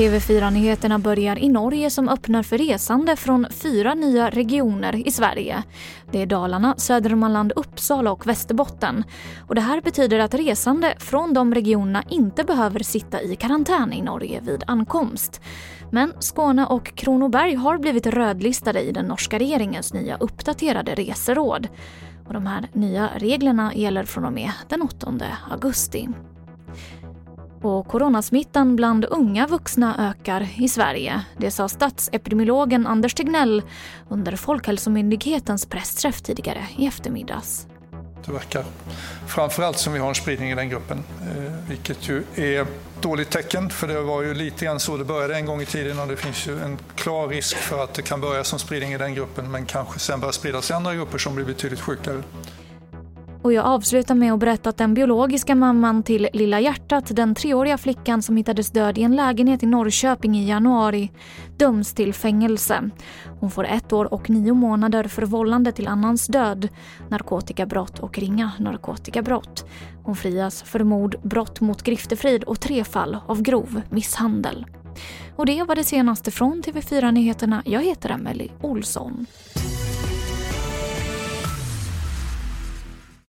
TV4-nyheterna börjar i Norge som öppnar för resande från 4 nya regioner i Sverige. Det är Dalarna, Södermanland, Uppsala och Västerbotten. Och det här betyder att resande från de regionerna inte behöver sitta i karantän i Norge vid ankomst. Men Skåne och Kronoberg har blivit rödlistade i den norska regeringens nya uppdaterade reseråd. Och de här nya reglerna gäller från och med den 8 augusti. Och coronasmittan bland unga vuxna ökar i Sverige. Det sa statsepidemiologen Anders Tegnell under Folkhälsomyndighetens pressträff tidigare i eftermiddags. Det verkar framförallt som vi har en spridning i den gruppen, vilket ju är ett dåligt tecken, för det var ju lite grann så det började en gång i tiden, och det finns ju en klar risk för att det kan börja som spridning i den gruppen men kanske sen börja spridas i andra grupper som blir betydligt sjukare. Och jag avslutar med att berätta att den biologiska mamman till Lilla Hjärtat, den 3-åriga flickan som hittades död i en lägenhet i Norrköping i januari, döms till fängelse. Hon får 1 år och 9 månader för vållande till annans död, narkotikabrott och ringa narkotikabrott. Hon frias för mord, brott mot griftefrid och 3 fall av grov misshandel. Och det var det senaste från TV4-nyheterna. Jag heter Amelie Olsson.